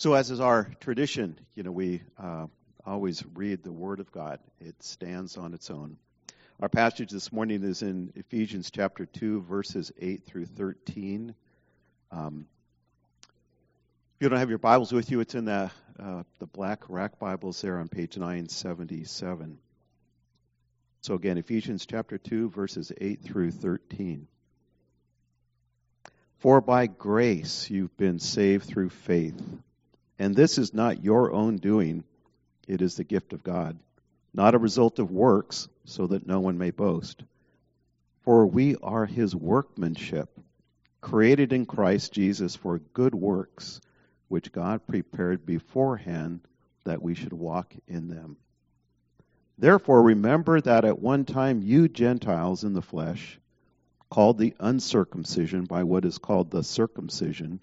So as is our tradition, we always read the Word of God. It stands on its own. Our passage this morning is in Ephesians chapter 2, verses 8 through 13. If you don't have your Bibles with you, it's in the black rack Bibles there on page 977. So again, Ephesians chapter 2, verses 8 through 13. For by grace you've been saved through faith. And this is not your own doing, it is the gift of God, not a result of works, so that no one may boast. For we are his workmanship, created in Christ Jesus for good works, which God prepared beforehand that we should walk in them. Therefore remember that at one time you Gentiles in the flesh, called the uncircumcision by what is called the circumcision,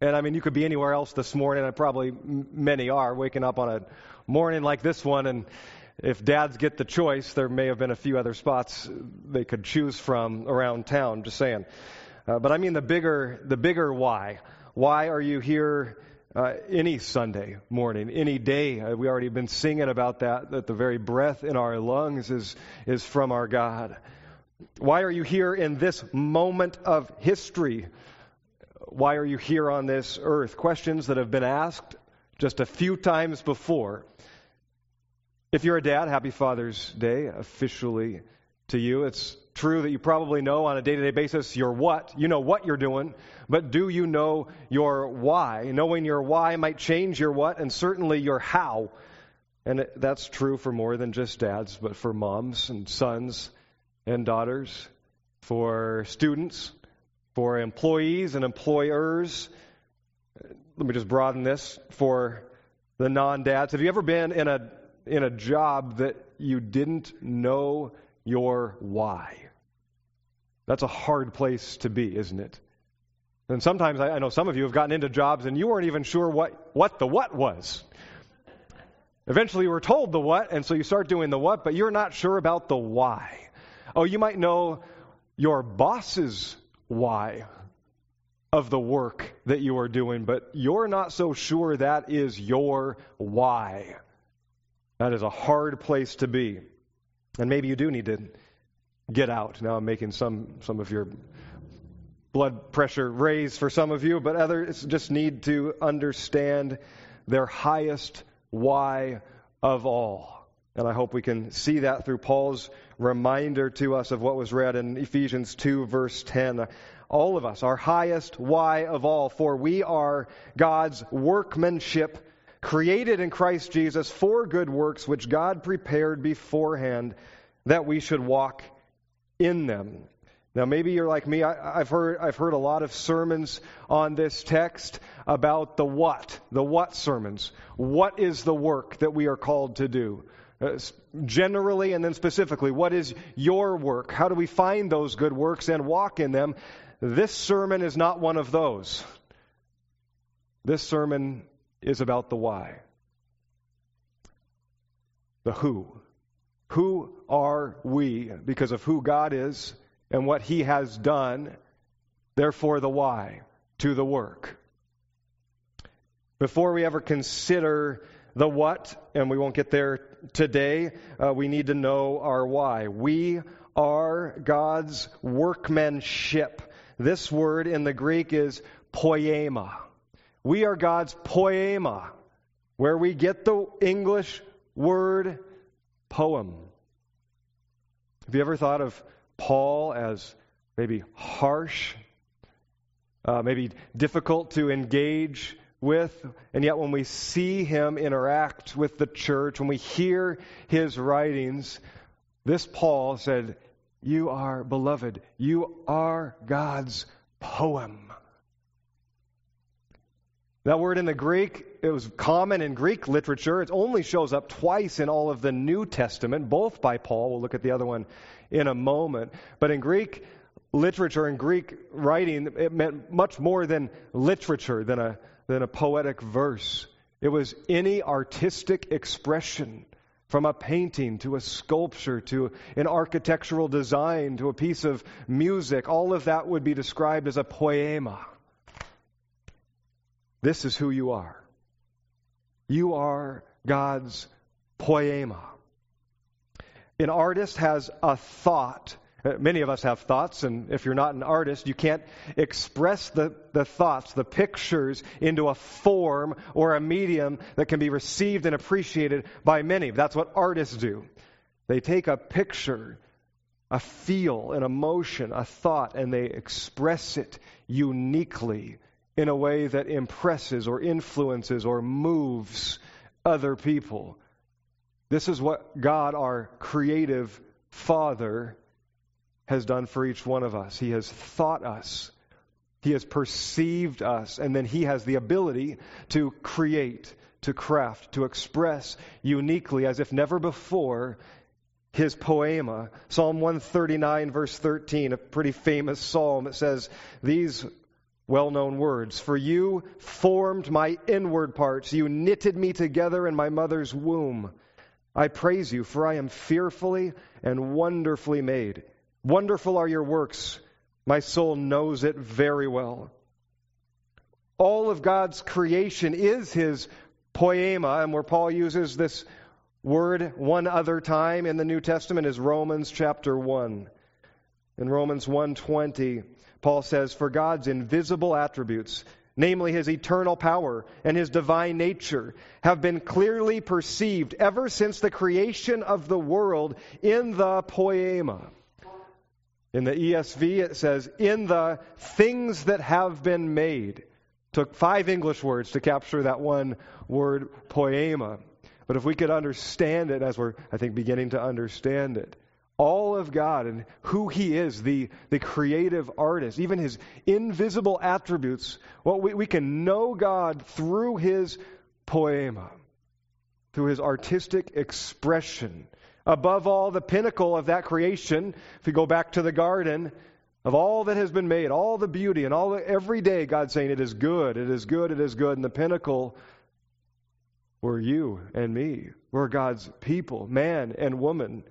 And I mean, you could be anywhere else this morning, and probably many are, waking up on a morning like this one, and if dads get the choice, there may have been a few other spots they could choose from around town, just saying. But I mean the bigger why. Why are you here any Sunday morning, any day? We already been singing about that the very breath in our lungs is from our God. Why are you here in this moment of history? Why are you here on this earth? Questions that have been asked just a few times before. If you're a dad, happy Father's Day officially to you. It's true that you probably know on a day-to-day basis your what. You know what you're doing, but do you know your why? Knowing your why might change your what and certainly your how. And that's true for more than just dads, but for moms and sons and daughters, for students, for employees and employers. Let me just broaden this for the non-dads. Have you ever been in a job that you didn't know your why? That's a hard place to be, isn't it? And sometimes I know some of you have gotten into jobs and you weren't even sure what the what was. Eventually you were told the what, and so you start doing the what, but you're not sure about the why. Oh, you might know your boss's why of the work that you are doing, but you're not so sure that is your why. That is a hard place to be. And maybe you do need to get out. Now I'm making some of your blood pressure raise for some of you, but others just need to understand their highest why of all. And I hope we can see that through Paul's reminder to us of what was read in Ephesians 2, verse 10. All of us, our highest why of all, for we are God's workmanship, created in Christ Jesus for good works, which God prepared beforehand that we should walk in them. Now, maybe you're like me. I've heard a lot of sermons on this text about the what sermons. What is the work that we are called to do? Generally and then specifically, what is your work? How do we find those good works and walk in them? This sermon is not one of those. This sermon is about the why. The who. Who are we because of who God is and what He has done? Therefore, the why to the work. Before we ever consider the what, and we won't get there today, we need to know our why. We are God's workmanship. This word in the Greek is poiema. We are God's poiema, where we get the English word poem. Have you ever thought of Paul as maybe harsh, maybe difficult to engage with, and yet when we see him interact with the church, when we hear his writings, this Paul said, you are beloved. You are God's poem. That word in the Greek It was common in Greek literature. It only shows up twice in all of the New Testament, both by Paul. We'll look at the other one in a moment. But in Greek literature, in Greek writing, it meant much more than literature, than a poetic verse. It was any artistic expression, from a painting to a sculpture to an architectural design to a piece of music. All of that would be described as a poiema. This is who you are. You are God's poiema. An artist has a thought. Many of us have thoughts, and if you're not an artist, you can't express the thoughts, the pictures, into a form or a medium that can be received and appreciated by many. That's what artists do. They take a picture, a feel, an emotion, a thought, and they express it uniquely in a way that impresses or influences or moves other people. This is what God, our creative Father, has done for each one of us. He has thought us. He has perceived us. And then He has the ability to create, to craft, to express uniquely, as if never before, His poema. Psalm 139, verse 13, a pretty famous psalm. It says these well-known words: "For you formed my inward parts. You knitted me together in my mother's womb. I praise you, for I am fearfully and wonderfully made. Wonderful are your works. My soul knows it very well." All of God's creation is His poiema, and where Paul uses this word one other time in the New Testament is Romans chapter 1. In Romans 1:20, Paul says, "For God's invisible attributes, namely His eternal power and His divine nature, have been clearly perceived ever since the creation of the world in the poiema." In the ESV, it says, "in the things that have been made." Took 5 English words to capture that one word, poiema. But if we could understand it, as we're, I think, beginning to understand it, all of God and who He is, the creative artist, even His invisible attributes, well, we can know God through His poiema, through His artistic expression. Above all, the pinnacle of that creation, if we go back to the garden, of all that has been made, all the beauty, and all the, every day God's saying, "It is good, it is good, it is good." And the pinnacle were you and me. We're God's people, man and woman.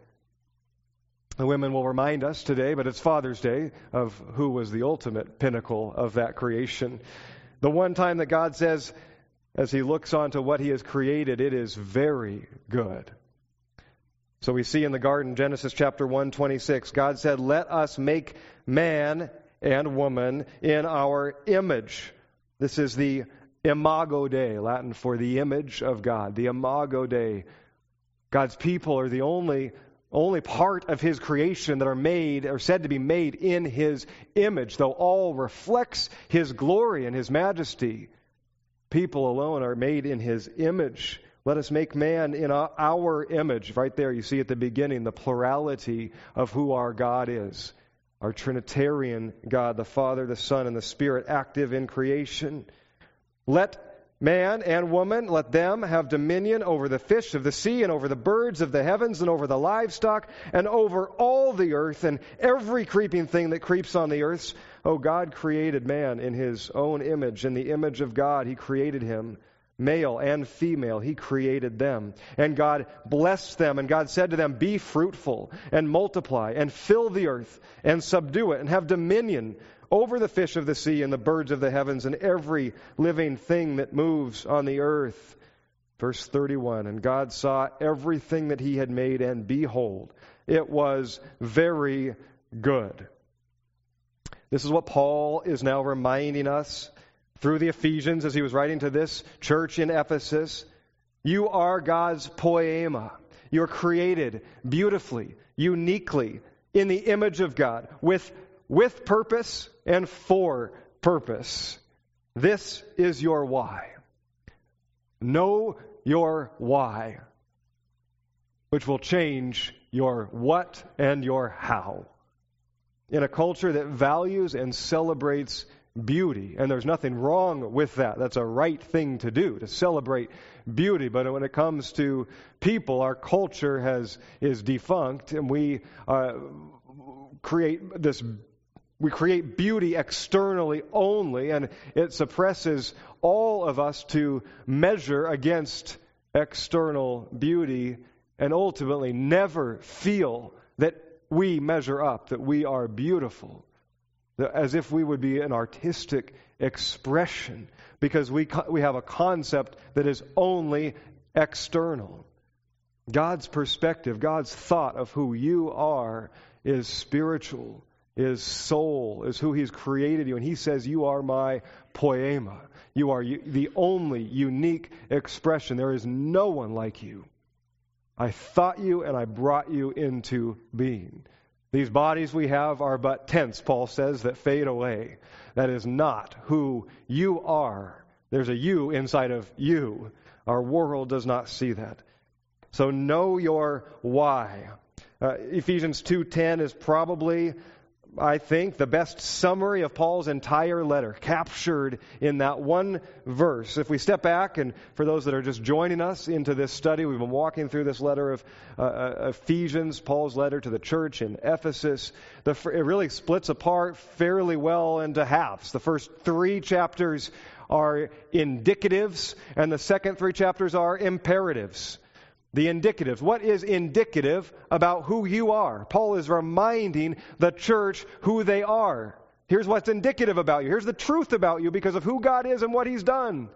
The women will remind us today, but it's Father's Day, of who was the ultimate pinnacle of that creation. The one time that God says, as He looks onto what He has created, "It is very good." So we see in the garden, Genesis chapter 1:26, God said, "Let us make man and woman in our image." This is the imago Dei, Latin for the image of God, the imago Dei. God's people are the only part of His creation that are made, or said to be made, in His image, though all reflects His glory and His majesty. People alone are made in His image. Let us make man in our image. Right there you see at the beginning the plurality of who our God is. Our Trinitarian God, the Father, the Son, and the Spirit, active in creation. "Let man and woman, let them have dominion over the fish of the sea, and over the birds of the heavens, and over the livestock, and over all the earth, and every creeping thing that creeps on the earth." Oh, God created man in His own image. In the image of God He created him. Male and female, He created them. And God blessed them, and God said to them, "Be fruitful, and multiply, and fill the earth, and subdue it, and have dominion over the fish of the sea, and the birds of the heavens, and every living thing that moves on the earth." Verse 31, "And God saw everything that He had made, and behold, it was very good." This is what Paul is now reminding us through the Ephesians, as he was writing to this church in Ephesus. You are God's poiema. You're created beautifully, uniquely, in the image of God, with purpose and for purpose. This is your why. Know your why, which will change your what and your how. In a culture that values and celebrates beauty, and there's nothing wrong with that. That's a right thing to do, to celebrate beauty. But when it comes to people, our culture is defunct, and we create beauty externally only, and it suppresses all of us to measure against external beauty and ultimately never feel that we measure up, that we are beautiful, as if we would be an artistic expression, because we have a concept that is only external. God's perspective, God's thought of who you are is spiritual, is soul, is who He's created you. And He says, you are my poiema. You are the only unique expression. There is no one like you. I thought you and I brought you into being. These bodies we have are but tents, Paul says, that fade away. That is not who you are. There's a you inside of you. Our world does not see that. So know your why. Ephesians 2:10 is probably, I think, the best summary of Paul's entire letter, captured in that one verse. If we step back, and for those that are just joining us into this study, we've been walking through this letter of Ephesians, Paul's letter to the church in Ephesus. It really splits apart fairly well into halves. The first three chapters are indicatives, and the second three chapters are imperatives. The indicatives. What is indicative about who you are? Paul is reminding the church who they are. Here's what's indicative about you. Here's the truth about you because of who God is and what He's done.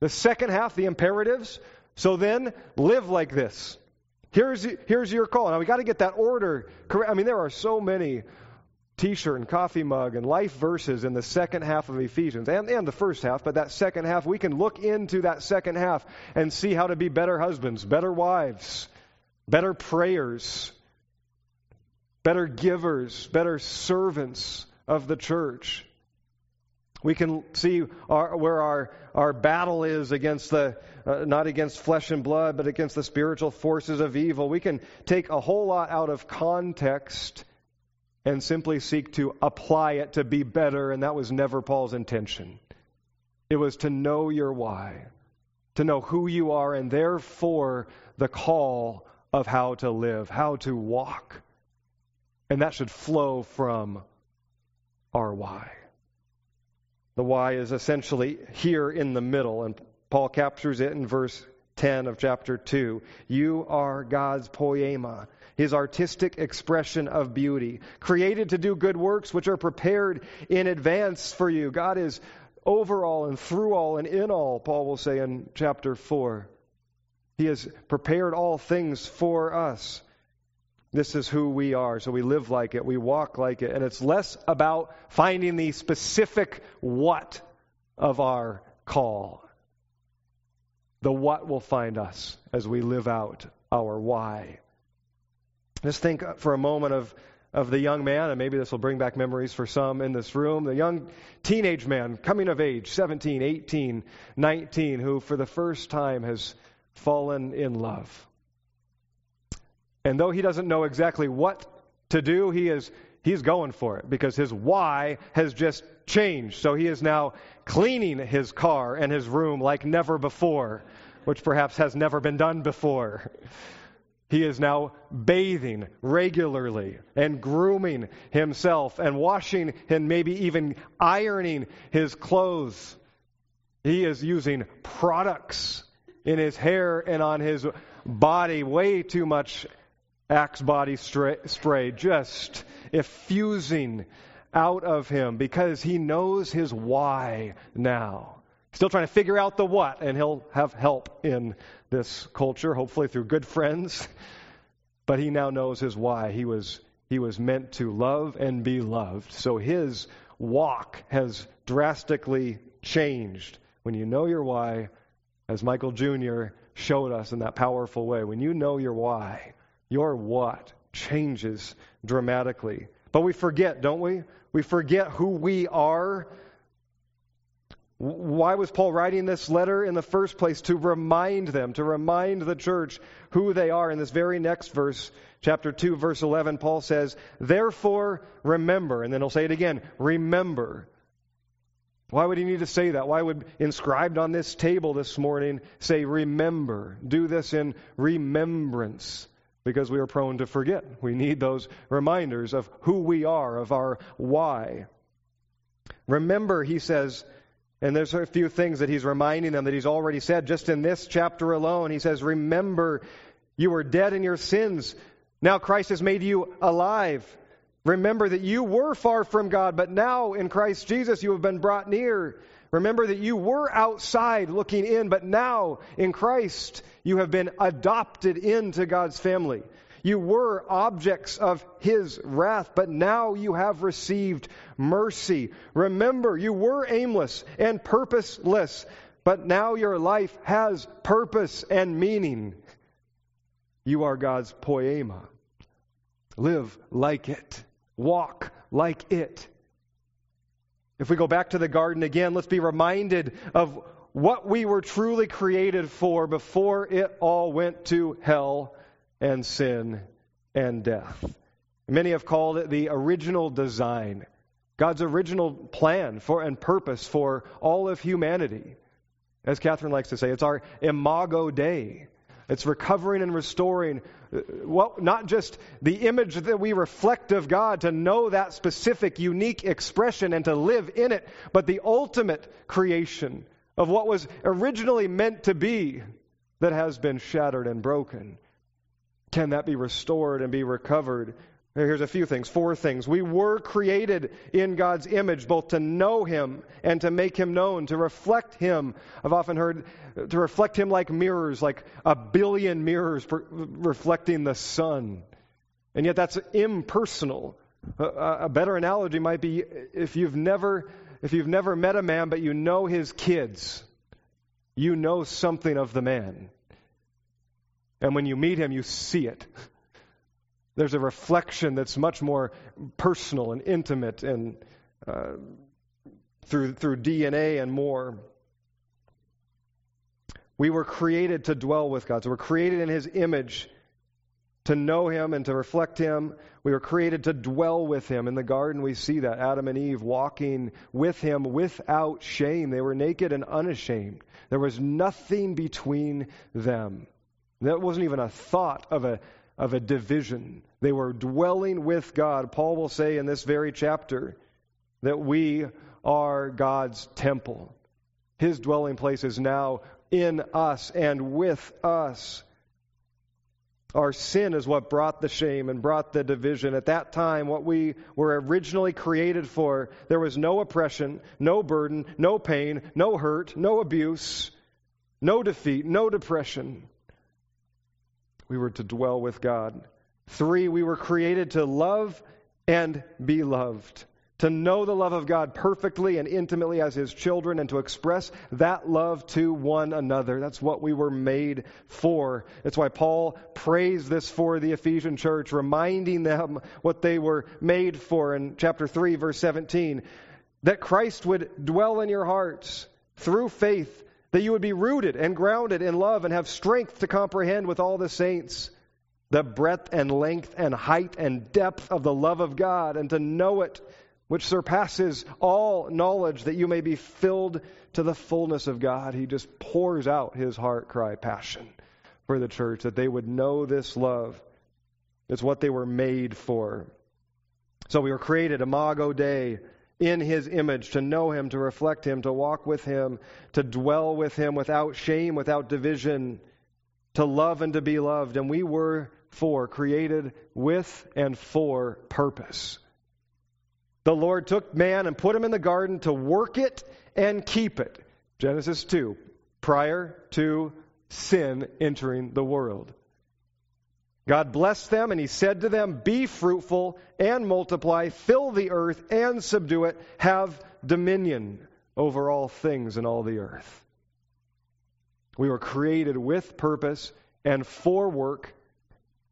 The second half, the imperatives. So then, live like this. Here's your call. Now, we got to get that order correct. I mean, there are so many T-shirt and coffee mug and life verses in the second half of Ephesians and the first half, but that second half, we can look into that second half and see how to be better husbands, better wives, better prayers, better givers, better servants of the church. We can see where our battle is against not against flesh and blood, but against the spiritual forces of evil. We can take a whole lot out of context and simply seek to apply it to be better, and that was never Paul's intention. It was to know your why, to know who you are, and therefore the call of how to live, how to walk. And that should flow from our why. The why is essentially here in the middle, and Paul captures it in verse 10 of chapter 2. You are God's poiema, His artistic expression of beauty, created to do good works which are prepared in advance for you. God is over all and through all and in all, Paul will say in chapter 4. He has prepared all things for us. This is who we are, so we live like it, we walk like it, and it's less about finding the specific what of our call. The what will find us as we live out our why. Just think for a moment of the young man, and maybe this will bring back memories for some in this room, the young teenage man coming of age, 17, 18, 19, who for the first time has fallen in love. And though he doesn't know exactly what to do, he's going for it because his why has just changed. So he is now cleaning his car and his room like never before, which perhaps has never been done before. He is now bathing regularly and grooming himself and washing and maybe even ironing his clothes. He is using products in his hair and on his body. Way too much Axe body spray just effusing out of him because he knows his why now. Still trying to figure out the what, and he'll have help in this culture, hopefully through good friends. But he now knows his why. He was meant to love and be loved. So his walk has drastically changed. When you know your why, as Michael Jr. showed us in that powerful way, when you know your why, your what changes dramatically. But we forget, don't we? We forget who we are. Why was Paul writing this letter in the first place? To remind them, to remind the church who they are. In this very next verse, chapter 2, verse 11, Paul says, therefore remember, and then he'll say it again, remember. Why would he need to say that? Why would inscribed on this table this morning say, remember, do this in remembrance? Because we are prone to forget. We need those reminders of who we are, of our why. Remember, he says, and there's a few things that he's reminding them that he's already said just in this chapter alone. He says, remember, you were dead in your sins. Now Christ has made you alive. Remember that you were far from God, but now in Christ Jesus you have been brought near. Remember that you were outside looking in, but now in Christ you have been adopted into God's family. You were objects of His wrath, but now you have received mercy. Remember, you were aimless and purposeless, but now your life has purpose and meaning. You are God's poiema. Live like it. Walk like it. If we go back to the garden again, let's be reminded of what we were truly created for before it all went to hell and sin and death. Many have called it the original design, God's original plan for and purpose for all of humanity. As Catherine likes to say, it's our imago Dei. It's recovering and restoring, well, not just the image that we reflect of God, to know that specific, unique expression and to live in it, but the ultimate creation of what was originally meant to be that has been shattered and broken. Can that be restored and be recovered? Here's a few things, 4 things. We were created in God's image, both to know Him and to make Him known, to reflect Him. I've often heard to reflect Him like mirrors, like 1 billion mirrors reflecting the sun. And yet that's impersonal. A better analogy might be if you've never met a man, but you know his kids, you know something of the man. And when you meet him, you see it. There's a reflection that's much more personal and intimate and through DNA and more. We were created to dwell with God. So we're created in His image to know Him and to reflect Him. We were created to dwell with Him. In the garden we see that, Adam and Eve walking with Him without shame. They were naked and unashamed. There was nothing between them. That wasn't even a thought of a division. They were dwelling with God. Paul will say in this very chapter that we are God's temple. His dwelling place is now in us and with us. Our sin is what brought the shame and brought the division. At that time, what we were originally created for, there was no oppression, no burden, no pain, no hurt, no abuse, no defeat, no depression. We were to dwell with God. 3, we were created to love and be loved, to know the love of God perfectly and intimately as His children, and to express that love to one another. That's what we were made for. That's why Paul prays this for the Ephesian church, reminding them what they were made for in chapter 3, verse 17, that Christ would dwell in your hearts through faith, that you would be rooted and grounded in love and have strength to comprehend with all the saints the breadth and length and height and depth of the love of God, and to know it, which surpasses all knowledge, that you may be filled to the fullness of God. He just pours out His heart cry passion for the church, that they would know this love. It's what they were made for. So we were created, imago Dei, in His image, to know Him, to reflect Him, to walk with Him, to dwell with Him without shame, without division, to love and to be loved. And we were created with and for purpose. The Lord took man and put him in the garden to work it and keep it. Genesis 2, prior to sin entering the world. God blessed them, and He said to them, be fruitful and multiply, fill the earth and subdue it, have dominion over all things in all the earth. We were created with purpose and for work.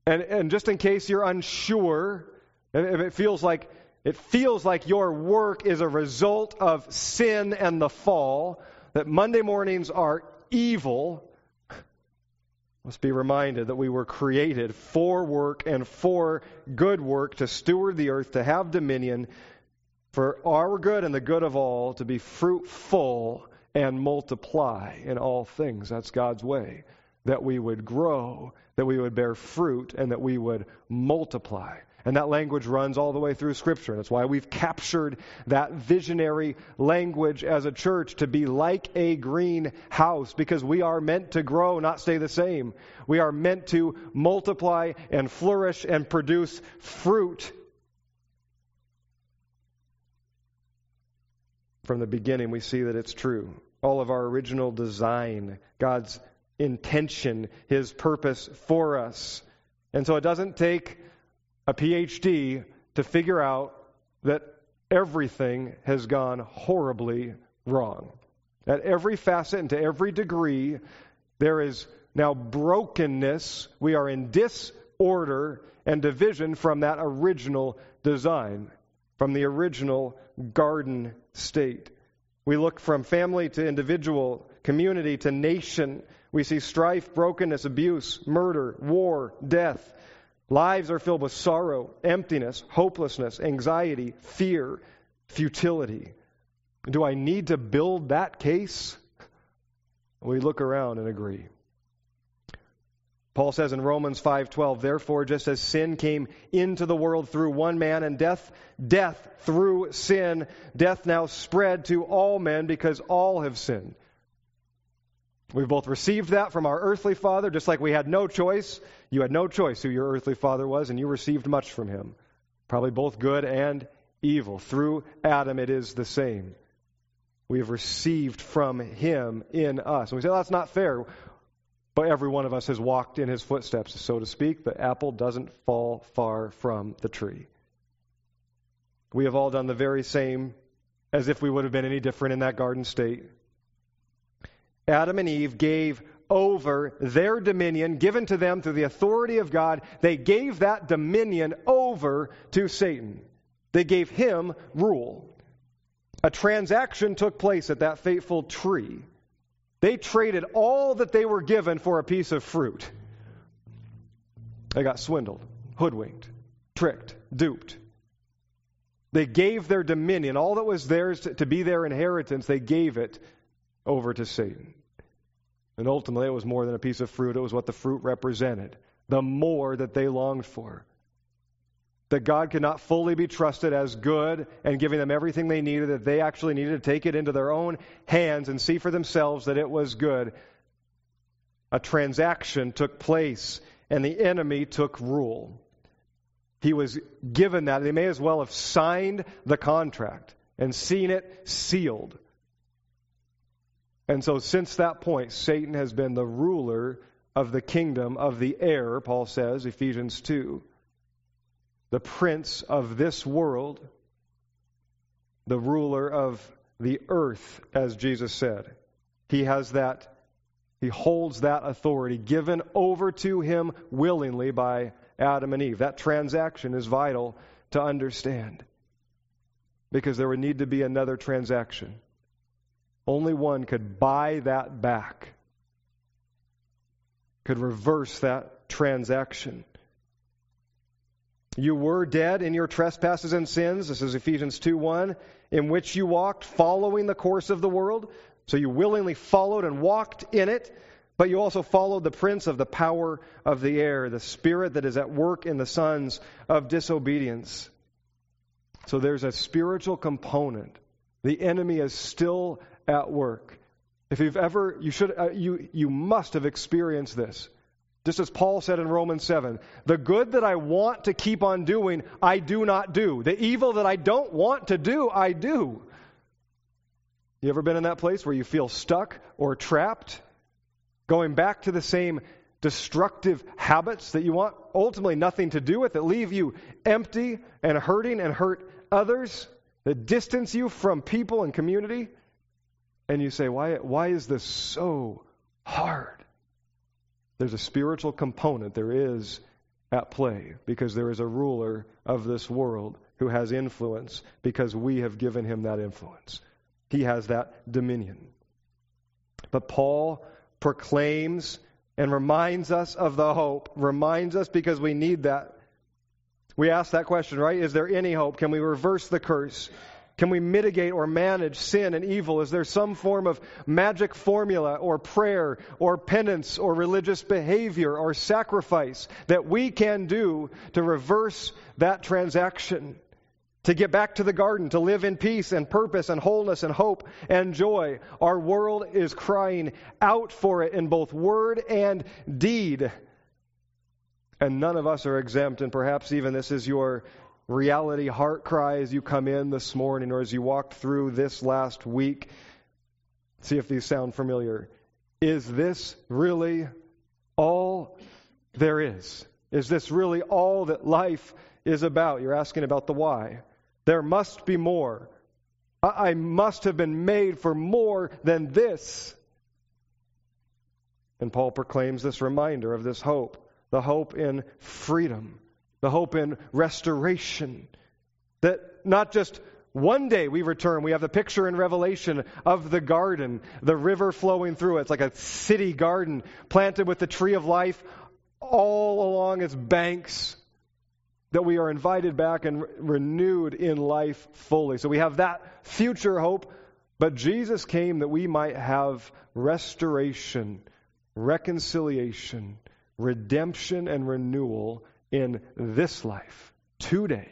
And just in case you're unsure, if it feels like your work is a result of sin and the fall, that Monday mornings are evil, let's be reminded that we were created for work and for good work, to steward the earth, to have dominion, for our good and the good of all, to be fruitful and multiply in all things. That's God's way, that we would grow, that we would bear fruit, and that we would multiply. And that language runs all the way through Scripture. And that's why we've captured that visionary language as a church, to be like a greenhouse, because we are meant to grow, not stay the same. We are meant to multiply and flourish and produce fruit. From the beginning, we see that it's true. All of our original design, God's intention, His purpose for us. And so it doesn't take a PhD to figure out that everything has gone horribly wrong. At every facet and to every degree, there is now brokenness. We are in disorder and division from that original design, from the original garden state. We look from family to individual, community to nation. We see strife, brokenness, abuse, murder, war, death. Lives are filled with sorrow, emptiness, hopelessness, anxiety, fear, futility. Do I need to build that case? We look around and agree. Paul says in Romans 5:12, therefore, just as sin came into the world through one man, and death through sin, death now spread to all men because all have sinned. We've both received that from our earthly father, just like we had no choice. You had no choice who your earthly father was, and you received much from him. Probably both good and evil. Through Adam, it is the same. We have received from him in us. And we say, well, that's not fair. But every one of us has walked in his footsteps, so to speak. The apple doesn't fall far from the tree. We have all done the very same, as if we would have been any different in that garden state. Adam and Eve gave over their dominion, given to them through the authority of God. They gave that dominion over to Satan. They gave him rule. A transaction took place at that fateful tree. They traded all that they were given for a piece of fruit. They got swindled, hoodwinked, tricked, duped. They gave their dominion, all that was theirs to be their inheritance, they gave it over to Satan. And ultimately, it was more than a piece of fruit. It was what the fruit represented, the more that they longed for. That God could not fully be trusted as good and giving them everything they needed, that they actually needed to take it into their own hands and see for themselves that it was good. A transaction took place, and the enemy took rule. He was given that. They may as well have signed the contract and seen it sealed. And so since that point, Satan has been the ruler of the kingdom of the air, Paul says, Ephesians 2. The prince of this world, the ruler of the earth, as Jesus said. He has that, he holds that authority given over to him willingly by Adam and Eve. That transaction is vital to understand, because there would need to be another transaction. Only one could buy that back, could reverse that transaction. You were dead in your trespasses and sins, this is Ephesians 2:1, in which you walked, following the course of the world. So you willingly followed and walked in it, but you also followed the prince of the power of the air, the spirit that is at work in the sons of disobedience. So there's a spiritual component. The enemy is still at work. If you've ever, you must have experienced this. Just as Paul said in Romans 7, the good that I want to keep on doing, I do not do. The evil that I don't want to do, I do. You ever been in that place where you feel stuck or trapped, going back to the same destructive habits that you want ultimately nothing to do with, that leave you empty and hurting and hurt others, that distance you from people and community? And you say, why is this so hard? There's a spiritual component there is at play, because there is a ruler of this world who has influence because we have given him that influence. He has that dominion. But Paul proclaims and reminds us of the hope, reminds us because we need that. We ask that question, right? Is there any hope? Can we reverse the curse? Can we mitigate or manage sin and evil? Is there some form of magic formula or prayer or penance or religious behavior or sacrifice that we can do to reverse that transaction? To get back to the garden, to live in peace and purpose and wholeness and hope and joy. Our world is crying out for it in both word and deed. And none of us are exempt, and perhaps even this is your reality heart cry as you come in this morning or as you walked through this last week. See if these sound familiar. Is this really all there is? Is this really all that life is about? You're asking about the why. There must be more. I must have been made for more than this. And Paul proclaims this reminder of this hope, the hope in freedom, the hope in restoration, that not just one day we return. We have the picture in Revelation of the garden, the river flowing through it. It's like a city garden planted with the tree of life all along its banks, that we are invited back and renewed in life fully. So we have that future hope, but Jesus came that we might have restoration, reconciliation, redemption, and renewal in this life, today,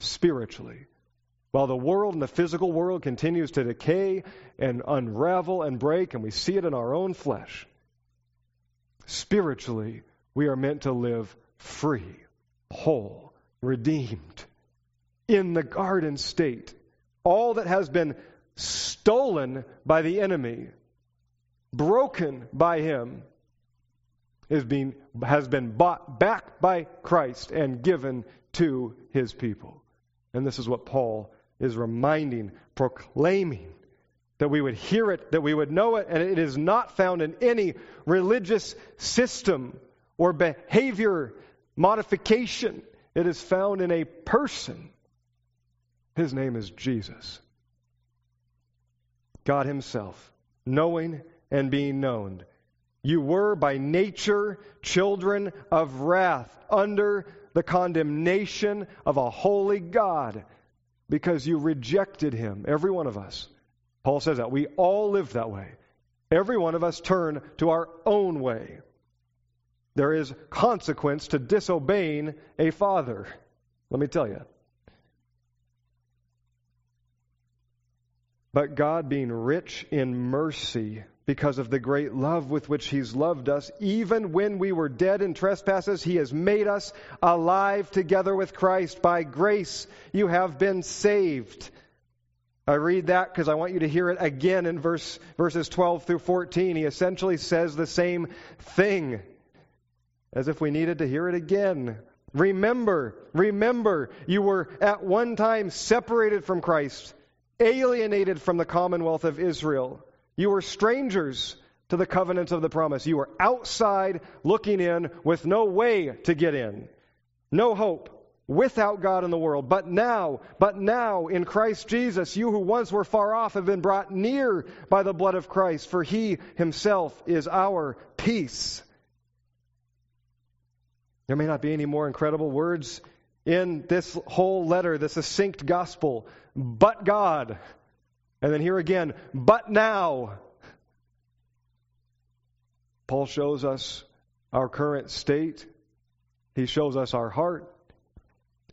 spiritually. While the world and the physical world continues to decay and unravel and break, and we see it in our own flesh, spiritually, we are meant to live free, whole, redeemed, in the garden state. All that has been stolen by the enemy, broken by him, has been bought back by Christ and given to his people. And this is what Paul is reminding, proclaiming, that we would hear it, that we would know it, and it is not found in any religious system or behavior modification. It is found in a person. His name is Jesus. God himself, knowing and being known. You were by nature children of wrath, under the condemnation of a holy God, because you rejected him, every one of us. Paul says that. We all live that way. Every one of us turn to our own way. There is consequence to disobeying a father. Let me tell you. But God, being rich in mercy, because of the great love with which he's loved us, even when we were dead in trespasses, he has made us alive together with Christ. By grace you have been saved. I read that because I want you to hear it again in verses 12 through 14. He essentially says the same thing, as if we needed to hear it again. Remember, you were at one time separated from Christ, alienated from the commonwealth of Israel. You were strangers to the covenants of the promise. You were outside looking in with no way to get in, no hope, without God in the world. But now in Christ Jesus, you who once were far off have been brought near by the blood of Christ, for he himself is our peace. There may not be any more incredible words in this whole letter, the succinct gospel. But God. And then here again, but now. Paul shows us our current state. He shows us our heart.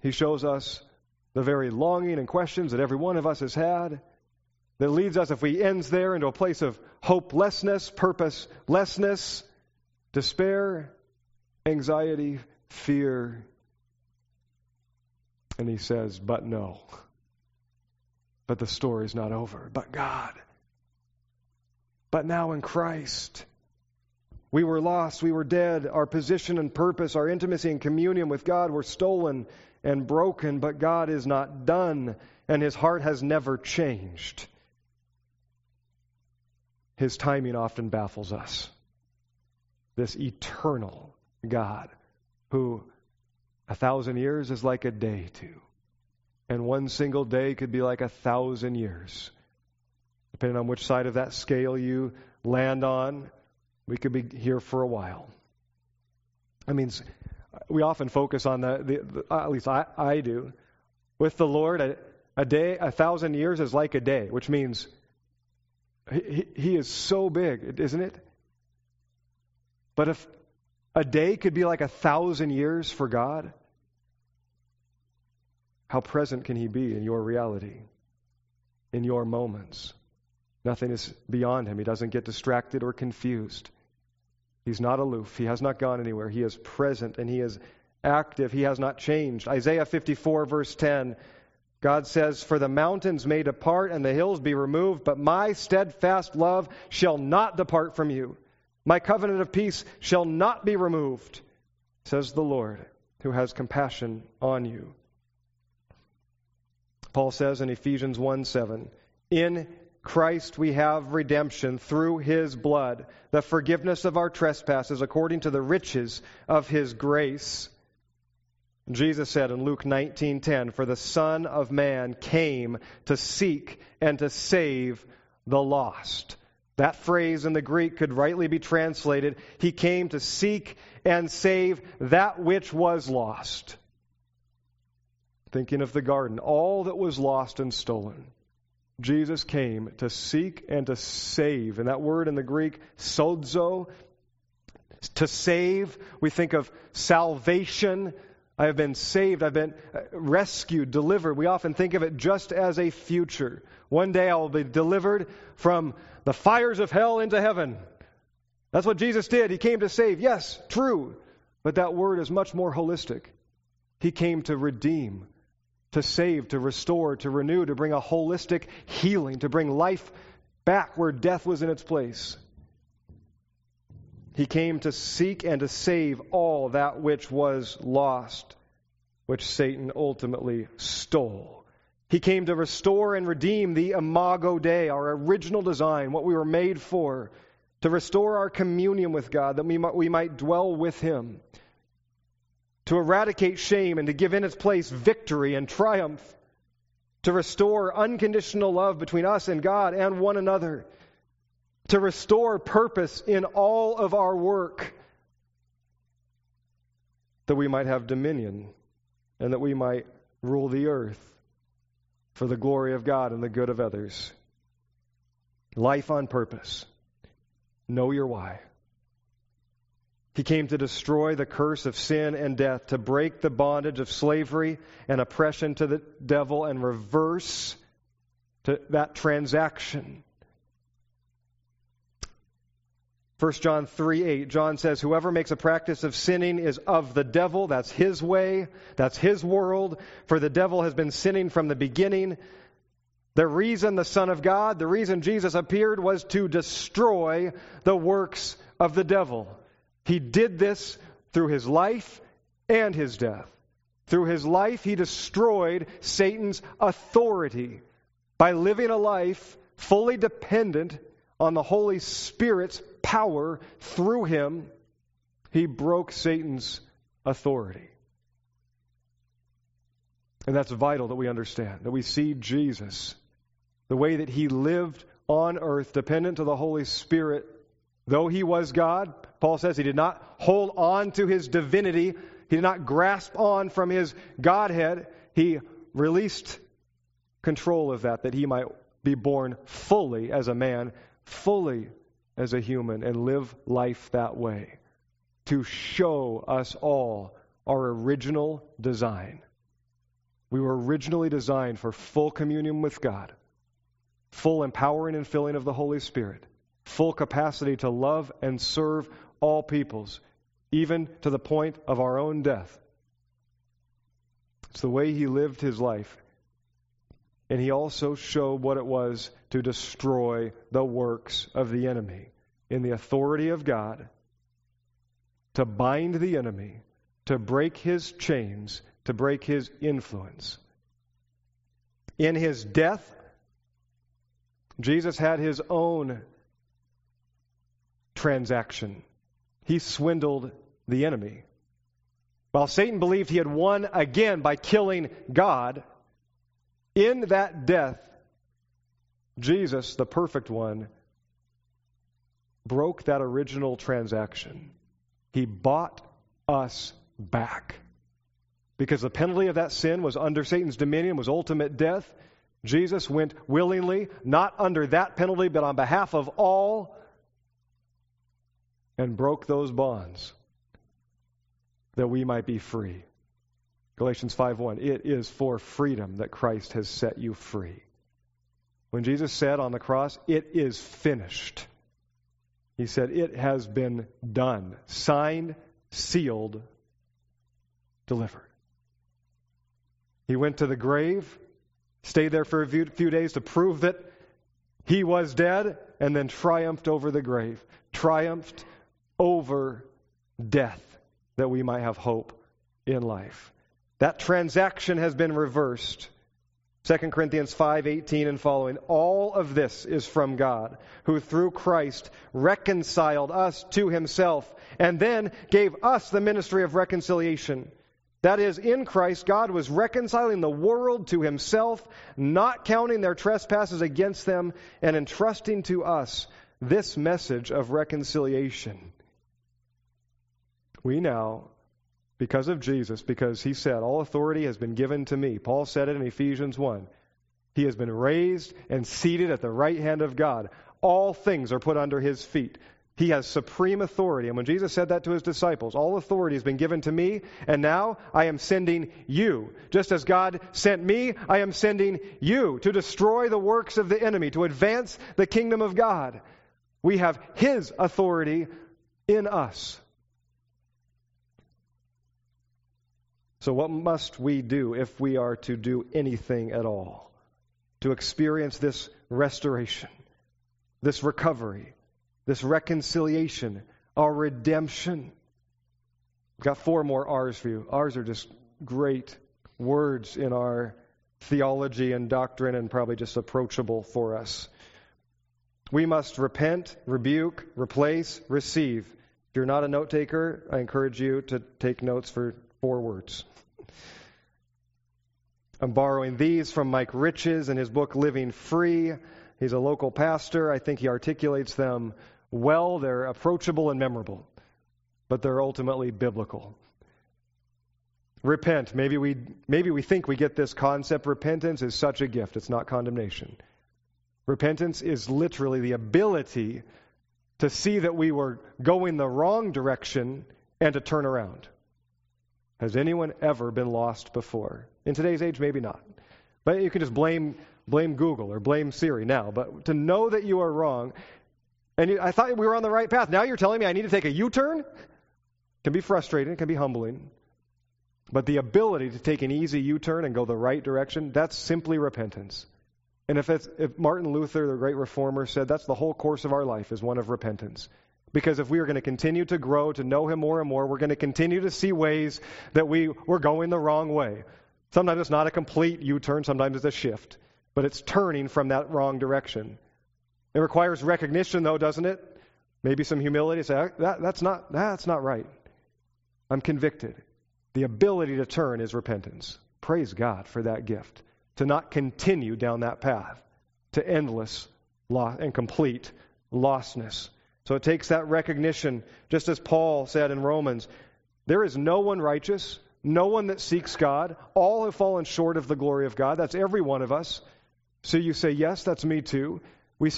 He shows us the very longing and questions that every one of us has had, that leads us, if we ends there, into a place of hopelessness, purposelessness, despair, anxiety, fear. And he says, but no. But the story's not over. But God. But now in Christ. We were lost. We were dead. Our position and purpose, our intimacy and communion with God were stolen and broken. But God is not done. And his heart has never changed. His timing often baffles us. This eternal God, who 1,000 years is like a day to, and one single day could be like 1,000 years. Depending on which side of that scale you land on, we could be here for a while. I mean, we often focus on the at least I do, with the Lord. A day, 1,000 years is like a day, which means he is so big, isn't it? But if a day could be like 1,000 years for God, how present can he be in your reality, in your moments? Nothing is beyond him. He doesn't get distracted or confused. He's not aloof. He has not gone anywhere. He is present and he is active. He has not changed. Isaiah 54, verse 10, God says, "For the mountains may depart and the hills be removed, but my steadfast love shall not depart from you. My covenant of peace shall not be removed, says the Lord, who has compassion on you." Paul says in Ephesians 1:7, "In Christ we have redemption through his blood, the forgiveness of our trespasses according to the riches of his grace." Jesus said in Luke 19:10, "For the Son of Man came to seek and to save the lost." That phrase in the Greek could rightly be translated, "He came to seek and save that which was lost." Thinking of the garden, all that was lost and stolen. Jesus came to seek and to save. And that word in the Greek, sozo, to save. We think of salvation. I have been saved. I've been rescued, delivered. We often think of it just as a future. One day I will be delivered from the fires of hell into heaven. That's what Jesus did. He came to save. Yes, true. But that word is much more holistic. He came to redeem, to save, to restore, to renew, to bring a holistic healing, to bring life back where death was in its place. He came to seek and to save all that which was lost, which Satan ultimately stole. He came to restore and redeem the imago Dei, our original design, what we were made for, to restore our communion with God, that we might dwell with him, to eradicate shame and to give in its place victory and triumph, to restore unconditional love between us and God and one another, to restore purpose in all of our work, that we might have dominion and that we might rule the earth for the glory of God and the good of others. Life on purpose. Know your why. He came to destroy the curse of sin and death, to break the bondage of slavery and oppression to the devil and reverse that transaction. 1 John 3:8, John says, "Whoever makes a practice of sinning is of the devil." That's his way. That's his world. "For the devil has been sinning from the beginning." The reason the Son of God, the reason Jesus appeared, was to destroy the works of the devil. He did this through his life and his death. Through his life, he destroyed Satan's authority by living a life fully dependent on the Holy Spirit's power. Through him, he broke Satan's authority. And that's vital that we understand, that we see Jesus, the way that he lived on earth, dependent on the Holy Spirit. Though he was God, Paul says he did not hold on to his divinity. He did not grasp on from his Godhead. He released control of that he might be born fully as a man, fully as a human, and live life that way to show us all our original design. We were originally designed for full communion with God, full empowering and filling of the Holy Spirit, full capacity to love and serve all peoples, even to the point of our own death. It's the way he lived his life. And he also showed what it was to destroy the works of the enemy in the authority of God, to bind the enemy, to break his chains, to break his influence. In his death, Jesus had his own transaction. He swindled the enemy. While Satan believed he had won again by killing God, in that death, Jesus, the perfect one, broke that original transaction. He bought us back because the penalty of that sin was under Satan's dominion, was ultimate death. Jesus went willingly, not under that penalty, but on behalf of all, and broke those bonds that we might be free. Galatians 5:1, it is for freedom that Christ has set you free. When Jesus said on the cross, it is finished, he said, it has been done, signed, sealed, delivered. He went to the grave, stayed there for a few days to prove that he was dead, and then triumphed over the grave, triumphed over death, that we might have hope in life. That transaction has been reversed. 2 Corinthians 5:18 and following. All of this is from God, who through Christ reconciled us to himself and then gave us the ministry of reconciliation. That is, in Christ, God was reconciling the world to himself, not counting their trespasses against them, and entrusting to us this message of reconciliation. We now, because of Jesus, because he said, all authority has been given to me. Paul said it in Ephesians 1. He has been raised and seated at the right hand of God. All things are put under his feet. He has supreme authority. And when Jesus said that to his disciples, all authority has been given to me, and now I am sending you. Just as God sent me, I am sending you to destroy the works of the enemy, to advance the kingdom of God. We have his authority in us. So what must we do if we are to do anything at all to experience this restoration, this recovery, this reconciliation, our redemption? We've got four more R's for you. R's are just great words in our theology and doctrine, and probably just approachable for us. We must repent, rebuke, replace, receive. If you're not a note taker, I encourage you to take notes for 4 words. I'm borrowing these from Mike Riches in his book, Living Free. He's a local pastor. I think he articulates them well. They're approachable and memorable, but they're ultimately biblical. Repent. Maybe we think we get this concept. Repentance is such a gift. It's not condemnation. Repentance is literally the ability to see that we were going the wrong direction and to turn around. Has anyone ever been lost before? In today's age, maybe not. But you can just blame Google or blame Siri now. But to know that you are wrong, and I thought we were on the right path. Now you're telling me I need to take a U-turn? It can be frustrating. It can be humbling. But the ability to take an easy U-turn and go the right direction, that's simply repentance. And if Martin Luther, the great reformer, said that's the whole course of our life is one of repentance. Because if we are going to continue to grow, to know him more and more, we're going to continue to see ways that we were going the wrong way. Sometimes it's not a complete U-turn, sometimes it's a shift. But it's turning from that wrong direction. It requires recognition, though, doesn't it? Maybe some humility to say, that's not right. I'm convicted. The ability to turn is repentance. Praise God for that gift. To not continue down that path to endless loss and complete lostness. So it takes that recognition, just as Paul said in Romans, there is no one righteous, no one that seeks God. All have fallen short of the glory of God. That's every one of us. So you say, yes, that's me too.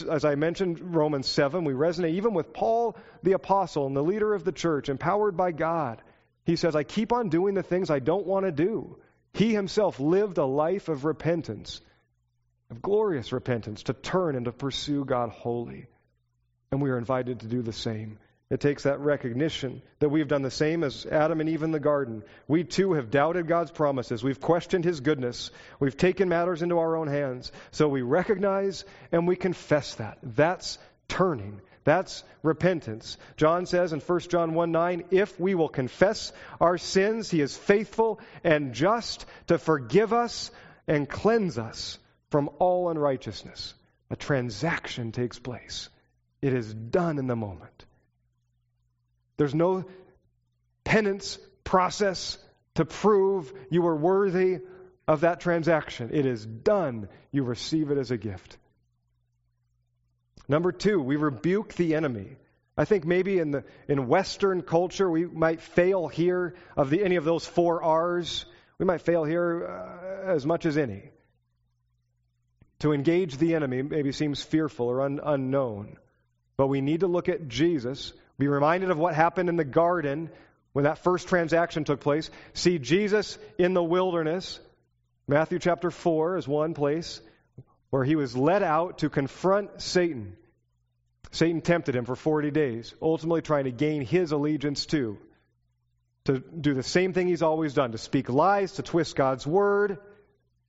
As I mentioned, Romans 7, we resonate even with Paul the apostle and the leader of the church, empowered by God. He says, I keep on doing the things I don't want to do. He himself lived a life of repentance, of glorious repentance, to turn and to pursue God wholly. And we are invited to do the same. It takes that recognition that we've done the same as Adam and Eve in the garden. We too have doubted God's promises. We've questioned his goodness. We've taken matters into our own hands. So we recognize and we confess that. That's turning. That's repentance. John says in 1 John 1:9, if we will confess our sins, he is faithful and just to forgive us and cleanse us from all unrighteousness. A transaction takes place. It is done in the moment. There's no penance process to prove you were worthy of that transaction. It is done. You receive it as a gift. Number 2, we rebuke the enemy. I think maybe in Western culture we might fail here of any of those 4 R's. We might fail here as much as any. To engage the enemy maybe seems fearful or unknown, but we need to look at Jesus, be reminded of what happened in the garden when that first transaction took place. See Jesus in the wilderness. Matthew chapter 4 is one place where he was led out to confront Satan. Satan tempted him for 40 days, ultimately trying to gain his allegiance to do the same thing he's always done, to speak lies, to twist God's word,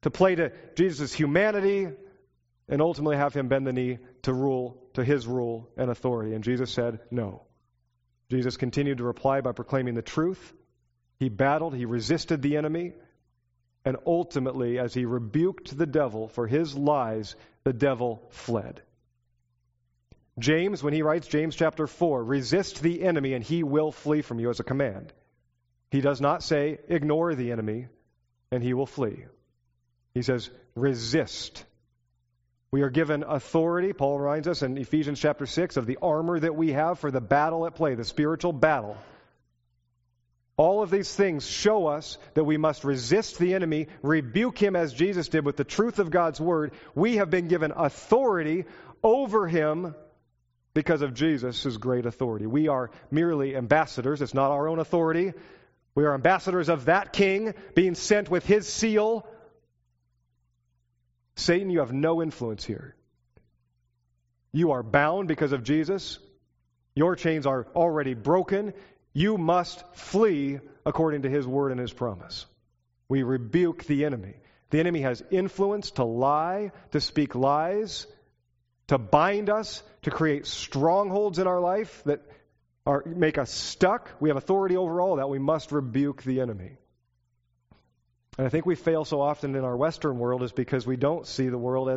to play to Jesus' humanity, and ultimately have him bend the knee to rule, to his rule and authority. And Jesus said no. Jesus continued to reply by proclaiming the truth. He battled, he resisted the enemy, and ultimately, as he rebuked the devil for his lies, the devil fled. James, when he writes James chapter 4, resist the enemy and he will flee from you as a command. He does not say ignore the enemy and he will flee. He says resist. We are given authority, Paul reminds us in Ephesians chapter 6, of the armor that we have for the battle at play, the spiritual battle. All of these things show us that we must resist the enemy, rebuke him as Jesus did with the truth of God's word. We have been given authority over him because of Jesus' great authority. We are merely ambassadors. It's not our own authority. We are ambassadors of that king being sent with his seal. Satan, you have no influence here. You are bound because of Jesus. Your chains are already broken. You must flee according to his word and his promise. We rebuke the enemy. The enemy has influence to lie, to speak lies, to bind us, to create strongholds in our life that make us stuck. We have authority over all that. We must rebuke the enemy. And I think we fail so often in our Western world is because we don't see the world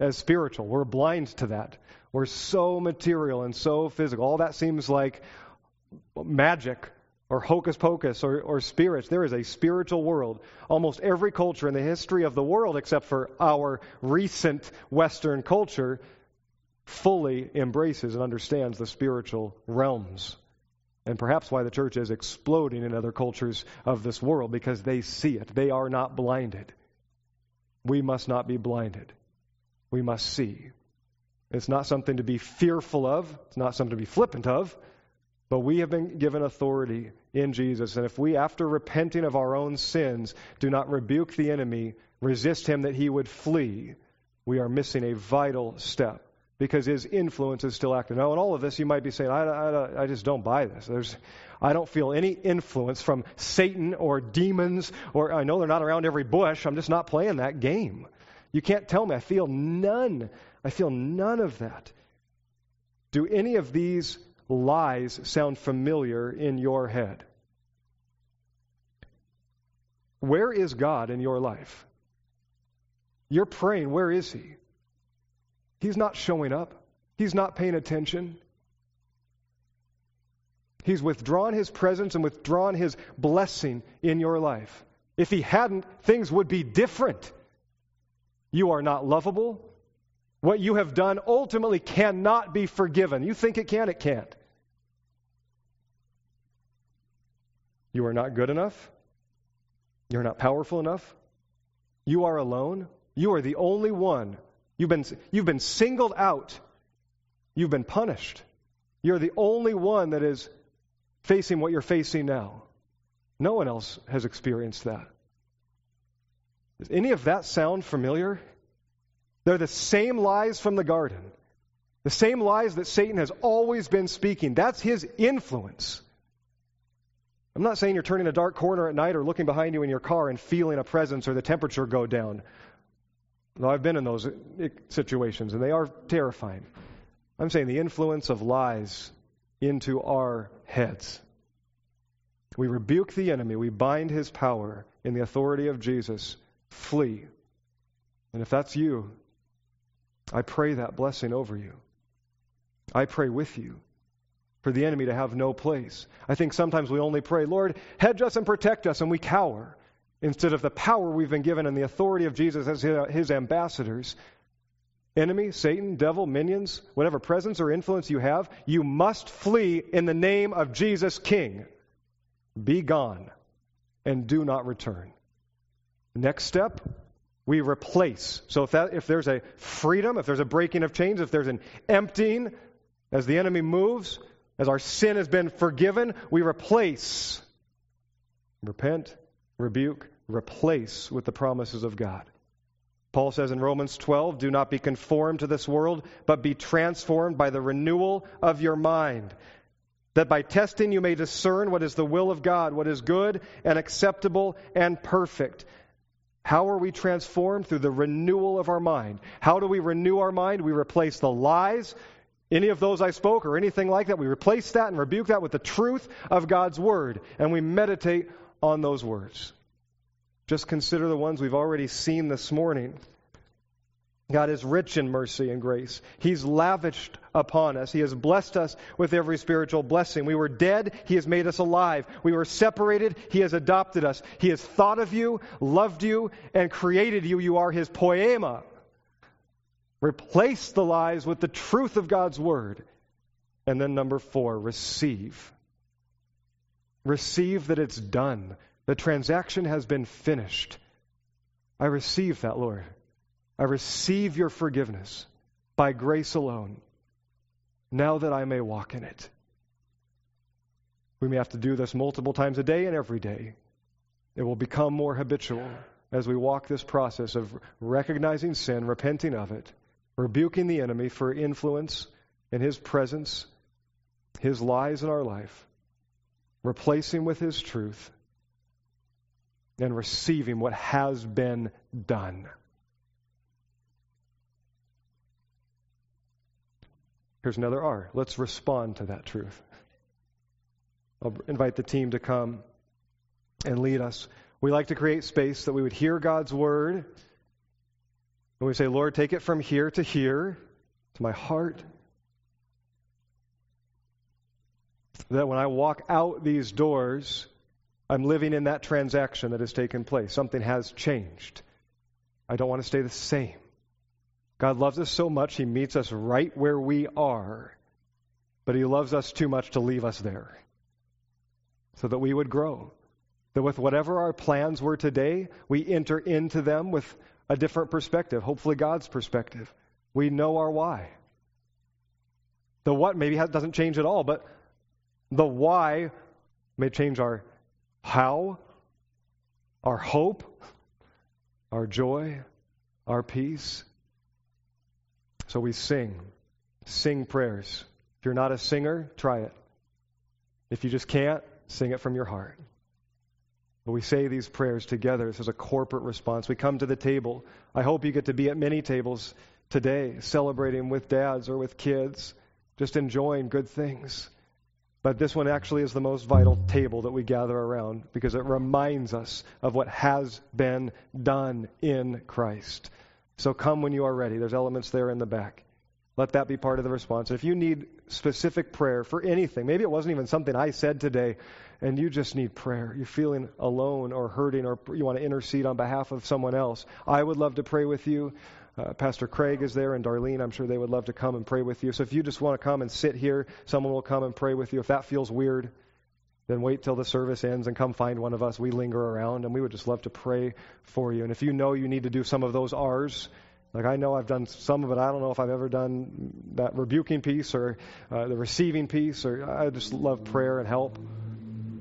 as spiritual. We're blind to that. We're so material and so physical. All that seems like magic or hocus pocus or spirits. There is a spiritual world. Almost every culture in the history of the world, except for our recent Western culture, fully embraces and understands the spiritual realms. And perhaps why the church is exploding in other cultures of this world, because they see it. They are not blinded. We must not be blinded. We must see. It's not something to be fearful of. It's not something to be flippant of. But we have been given authority in Jesus. And if we, after repenting of our own sins, do not rebuke the enemy, resist him that he would flee, we are missing a vital step. Because his influence is still active. Now, in all of this, you might be saying, I just don't buy this. I don't feel any influence from Satan or demons, or I know they're not around every bush. I'm just not playing that game. You can't tell me. I feel none of that. Do any of these lies sound familiar in your head? Where is God in your life? You're praying, where is he? He's not showing up. He's not paying attention. He's withdrawn his presence and withdrawn his blessing in your life. If he hadn't, things would be different. You are not lovable. What you have done ultimately cannot be forgiven. You think it can, it can't. You are not good enough. You're not powerful enough. You are alone. You are the only one. You've been singled out. You've been punished. You're the only one that is facing what you're facing now. No one else has experienced that. Does any of that sound familiar? They're the same lies from the garden. The same lies that Satan has always been speaking. That's his influence. I'm not saying you're turning a dark corner at night or looking behind you in your car and feeling a presence or the temperature go down. Though I've been in those situations, and they are terrifying. I'm saying the influence of lies into our heads. We rebuke the enemy. We bind his power in the authority of Jesus. Flee. And if that's you, I pray that blessing over you. I pray with you for the enemy to have no place. I think sometimes we only pray, Lord, hedge us and protect us, and we cower. Instead of the power we've been given and the authority of Jesus as his ambassadors, enemy, Satan, devil, minions, whatever presence or influence you have, you must flee in the name of Jesus King. Be gone and do not return. Next step, we replace. So if there's a freedom, if there's a breaking of chains, if there's an emptying, as the enemy moves, as our sin has been forgiven, we replace. Repent, rebuke, replace with the promises of God. Paul says in Romans 12, do not be conformed to this world, but be transformed by the renewal of your mind, that by testing you may discern what is the will of God, what is good and acceptable and perfect. How are we transformed? Through the renewal of our mind. How do we renew our mind? We replace the lies, any of those I spoke or anything like that. We replace that and rebuke that with the truth of God's word, and we meditate on those words. Just consider the ones we've already seen this morning. God is rich in mercy and grace. He's lavished upon us. He has blessed us with every spiritual blessing. We were dead. He has made us alive. We were separated. He has adopted us. He has thought of you, loved you, and created you. You are His poiema. Replace the lies with the truth of God's word. And then number 4, receive. Receive that it's done. The transaction has been finished. I receive that, Lord. I receive your forgiveness by grace alone, now that I may walk in it. We may have to do this multiple times a day and every day. It will become more habitual as we walk this process of recognizing sin, repenting of it, rebuking the enemy for influence in his presence, his lies in our life, replacing with his truth, and receiving what has been done. Here's another R. Let's respond to that truth. I'll invite the team to come and lead us. We like to create space that we would hear God's word. And we say, Lord, take it from here, to my heart. That when I walk out these doors, I'm living in that transaction that has taken place. Something has changed. I don't want to stay the same. God loves us so much, He meets us right where we are, but He loves us too much to leave us there, so that we would grow. That with whatever our plans were today, we enter into them with a different perspective, hopefully God's perspective. We know our why. The what maybe doesn't change at all, but the why may change our how, our hope, our joy, our peace. So we sing prayers. If you're not a singer, try it. If you just can't, sing it from your heart. But we say these prayers together. This is a corporate response. We come to the table. I hope you get to be at many tables today, celebrating with dads or with kids, just enjoying good things. But this one actually is the most vital table that we gather around, because it reminds us of what has been done in Christ. So come when you are ready. There's elements there in the back. Let that be part of the response. If you need specific prayer for anything, maybe it wasn't even something I said today, and you just need prayer. You're feeling alone or hurting, or you want to intercede on behalf of someone else. I would love to pray with you. Pastor Craig is there, and Darlene, I'm sure they would love to come and pray with you. So if you just want to come and sit here, someone will come and pray with you. If that feels weird, then wait till the service ends and come find one of us. We linger around, and we would just love to pray for you. And if you know you need to do some of those R's, like I know I've done some of it. I don't know if I've ever done that rebuking piece or the receiving piece. Or I just love prayer and help.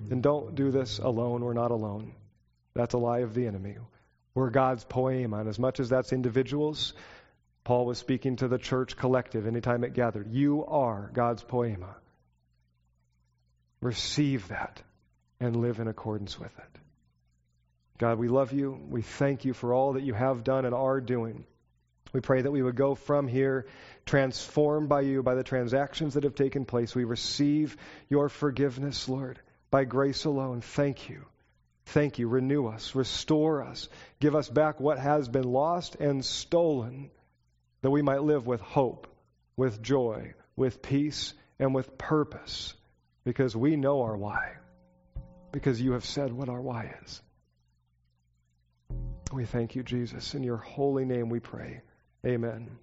And don't do this alone. We're not alone. That's a lie of the enemy. We're God's poema, and as much as that's individuals, Paul was speaking to the church collective anytime it gathered. You are God's poema. Receive that and live in accordance with it. God, we love you. We thank you for all that you have done and are doing. We pray that we would go from here transformed by you, by the transactions that have taken place. We receive your forgiveness, Lord, by grace alone. Thank you. Thank you. Renew us. Restore us. Give us back what has been lost and stolen, that we might live with hope, with joy, with peace, and with purpose, because we know our why, because you have said what our why is. We thank you, Jesus. In your holy name we pray. Amen.